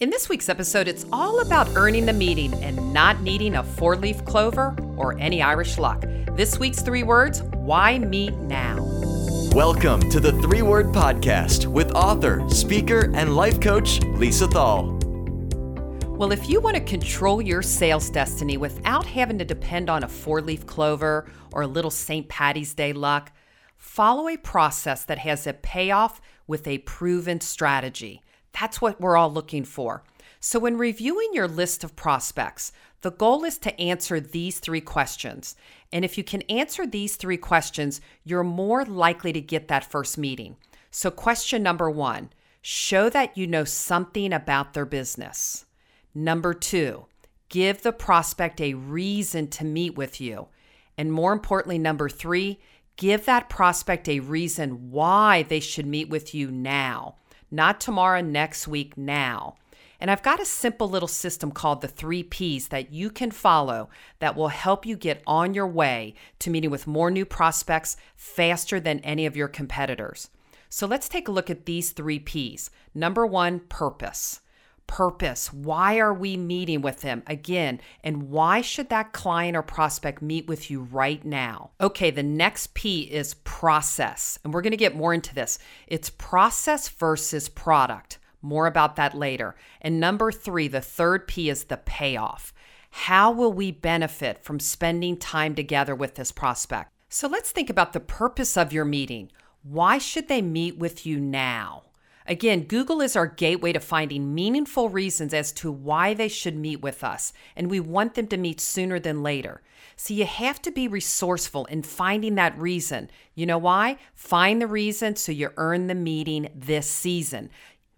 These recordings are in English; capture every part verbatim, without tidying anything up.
In this week's episode, it's all about earning the meeting and not needing a four-leaf clover or any Irish luck. This week's three words, why meet now? Welcome to the Three-Word Podcast with author, speaker, and life coach, Lisa Thal. Well, if you want to control your sales destiny without having to depend on a four-leaf clover or a little Saint Patty's Day luck, follow a process that has a payoff with a proven strategy. That's what we're all looking for. So when reviewing your list of prospects, the goal is to answer these three questions. And if you can answer these three questions, you're more likely to get that first meeting. So question number one, show that you know something about their business. Number two, give the prospect a reason to meet with you. And more importantly, number three, give that prospect a reason why they should meet with you now. Not tomorrow, next week, now. And I've got a simple little system called the three P's that you can follow that will help you get on your way to meeting with more new prospects faster than any of your competitors. So let's take a look at these three P's. Number one, purpose. Purpose. Why are we meeting with them again? And why should that client or prospect meet with you right now? Okay, the next P is process. And we're going to get more into this. It's process versus product. More about that later. And number three, the third P is the payoff. How will we benefit from spending time together with this prospect? So let's think about the purpose of your meeting. Why should they meet with you now? Again, Google is our gateway to finding meaningful reasons as to why they should meet with us, and we want them to meet sooner than later. So you have to be resourceful in finding that reason. You know why? Find the reason so you earn the meeting this season.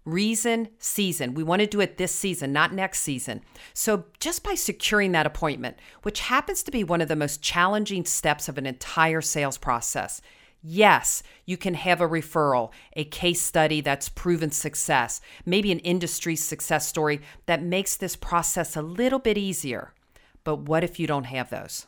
Reason, season. We want to do it this season, not next season. So just by securing that appointment, which happens to be one of the most challenging steps of an entire sales process, yes, you can have a referral, a case study that's proven success, maybe an industry success story that makes this process a little bit easier. But what if you don't have those?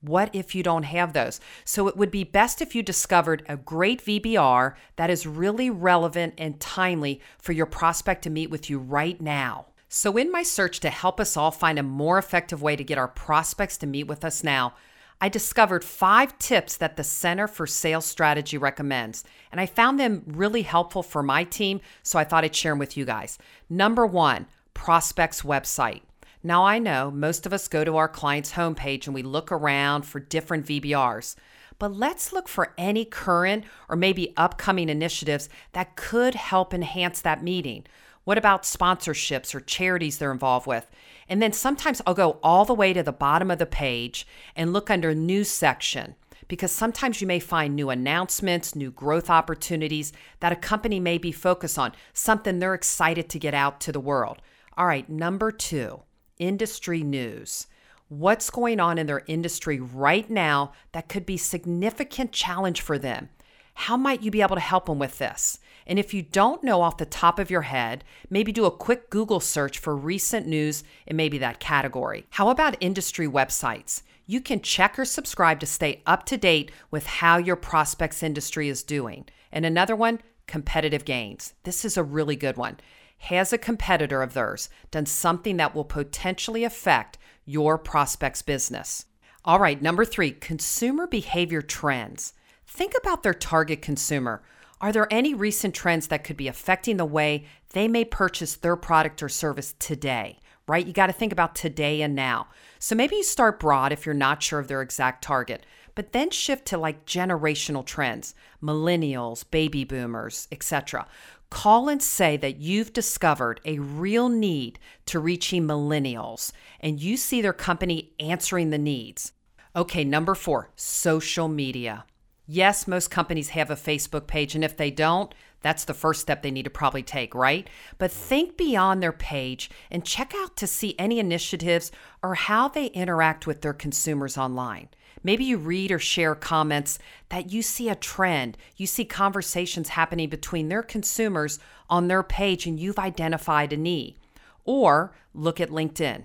What if you don't have those? So it would be best if you discovered a great V B R that is really relevant and timely for your prospect to meet with you right now. So in my search to help us all find a more effective way to get our prospects to meet with us now, I discovered five tips that the Center for Sales Strategy recommends, and I found them really helpful for my team, so I thought I'd share them with you guys. Number one, prospect's website. Now I know most of us go to our client's homepage and we look around for different V B Rs, but let's look for any current or maybe upcoming initiatives that could help enhance that meeting. What about sponsorships or charities they're involved with? And then sometimes I'll go all the way to the bottom of the page and look under news section, because sometimes you may find new announcements, new growth opportunities that a company may be focused on, something they're excited to get out to the world. All right, number two, industry news. What's going on in their industry right now that could be a significant challenge for them? How might you be able to help them with this? And if you don't know off the top of your head, maybe do a quick Google search for recent news in maybe that category. How about industry websites? You can check or subscribe to stay up to date with how your prospect's industry is doing. And another one, competitive gains. This is a really good one. Has a competitor of theirs done something that will potentially affect your prospect's business? All right, number three, consumer behavior trends. Think about their target consumer. Are there any recent trends that could be affecting the way they may purchase their product or service today, right? You got to think about today and now. So maybe you start broad if you're not sure of their exact target, but then shift to like generational trends, millennials, baby boomers, et cetera. Call and say that you've discovered a real need to reaching millennials and you see their company answering the needs. Okay, number four, social media. Yes, most companies have a Facebook page, and if they don't, that's the first step they need to probably take, right? But think beyond their page and check out to see any initiatives or how they interact with their consumers online. Maybe you read or share comments that you see a trend, you see conversations happening between their consumers on their page, and you've identified a need. Or look at LinkedIn.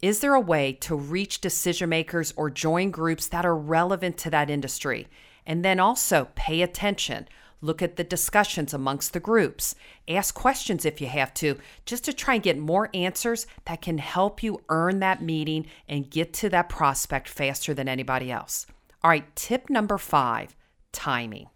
Is there a way to reach decision makers or join groups that are relevant to that industry? And then also pay attention. Look at the discussions amongst the groups. Ask questions if you have to, just to try and get more answers that can help you earn that meeting and get to that prospect faster than anybody else. All right, tip number five, timing.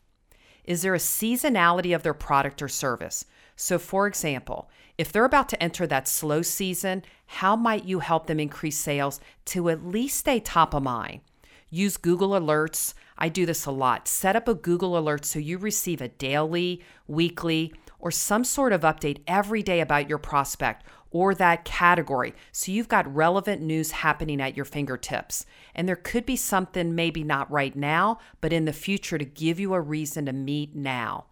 Is there a seasonality of their product or service? So for example, if they're about to enter that slow season, how might you help them increase sales to at least stay top of mind? Use Google Alerts. I do this a lot. Set up a Google Alert so you receive a daily, weekly, or some sort of update every day about your prospect or that category. So you've got relevant news happening at your fingertips. And there could be something maybe not right now, but in the future to give you a reason to meet now.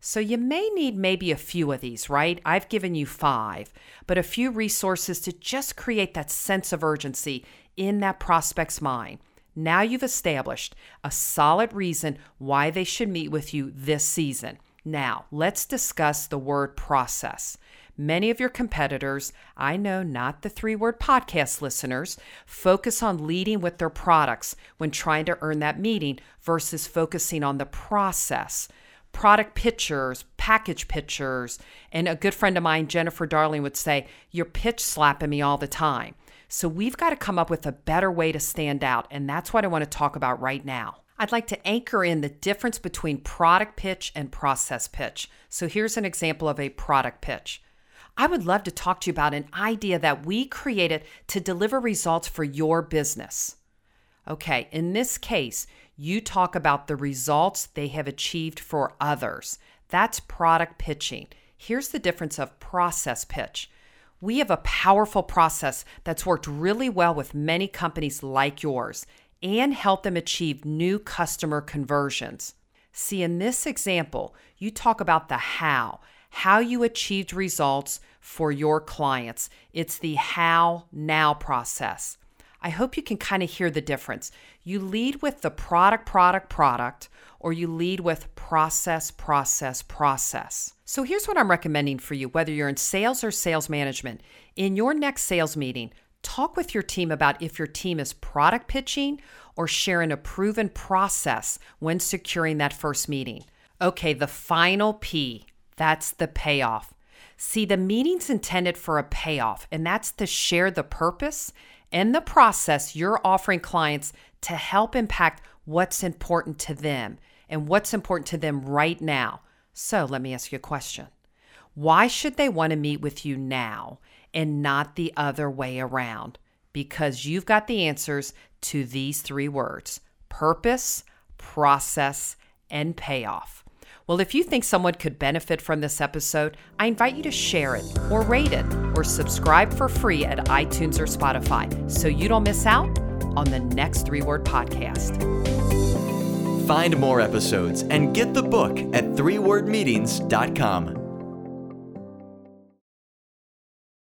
So you may need maybe a few of these, right? I've given you five, but a few resources to just create that sense of urgency in that prospect's mind. Now you've established a solid reason why they should meet with you this season. Now, let's discuss the word process. Many of your competitors, I know not the three-word podcast listeners, focus on leading with their products when trying to earn that meeting versus focusing on the process. Product pictures, package pictures, and a good friend of mine, Jennifer Darling, would say, "You're pitch slapping me all the time." So we've got to come up with a better way to stand out, and that's what I want to talk about right now. I'd like to anchor in the difference between product pitch and process pitch. So here's an example of a product pitch. I would love to talk to you about an idea that we created to deliver results for your business. Okay, in this case, you talk about the results they have achieved for others. That's product pitching. Here's the difference of process pitch. We have a powerful process that's worked really well with many companies like yours and helped them achieve new customer conversions. See, in this example, you talk about the how, how you achieved results for your clients. It's the how now process. I hope you can kind of hear the difference. You lead with the product, product, product, or you lead with process, process, process. So here's what I'm recommending for you, whether you're in sales or sales management. In your next sales meeting, talk with your team about if your team is product pitching or sharing a proven process when securing that first meeting. Okay, the final P, that's the payoff. See, the meeting's intended for a payoff, and that's to share the purpose and the process you're offering clients to help impact what's important to them and what's important to them right now. So let me ask you a question. Why should they want to meet with you now and not the other way around? Because you've got the answers to these three words: purpose, process, and payoff. Well, if you think someone could benefit from this episode, I invite you to share it or rate it or subscribe for free at iTunes or Spotify so you don't miss out on the next three-word podcast. Find more episodes and get the book at three word meetings dot com.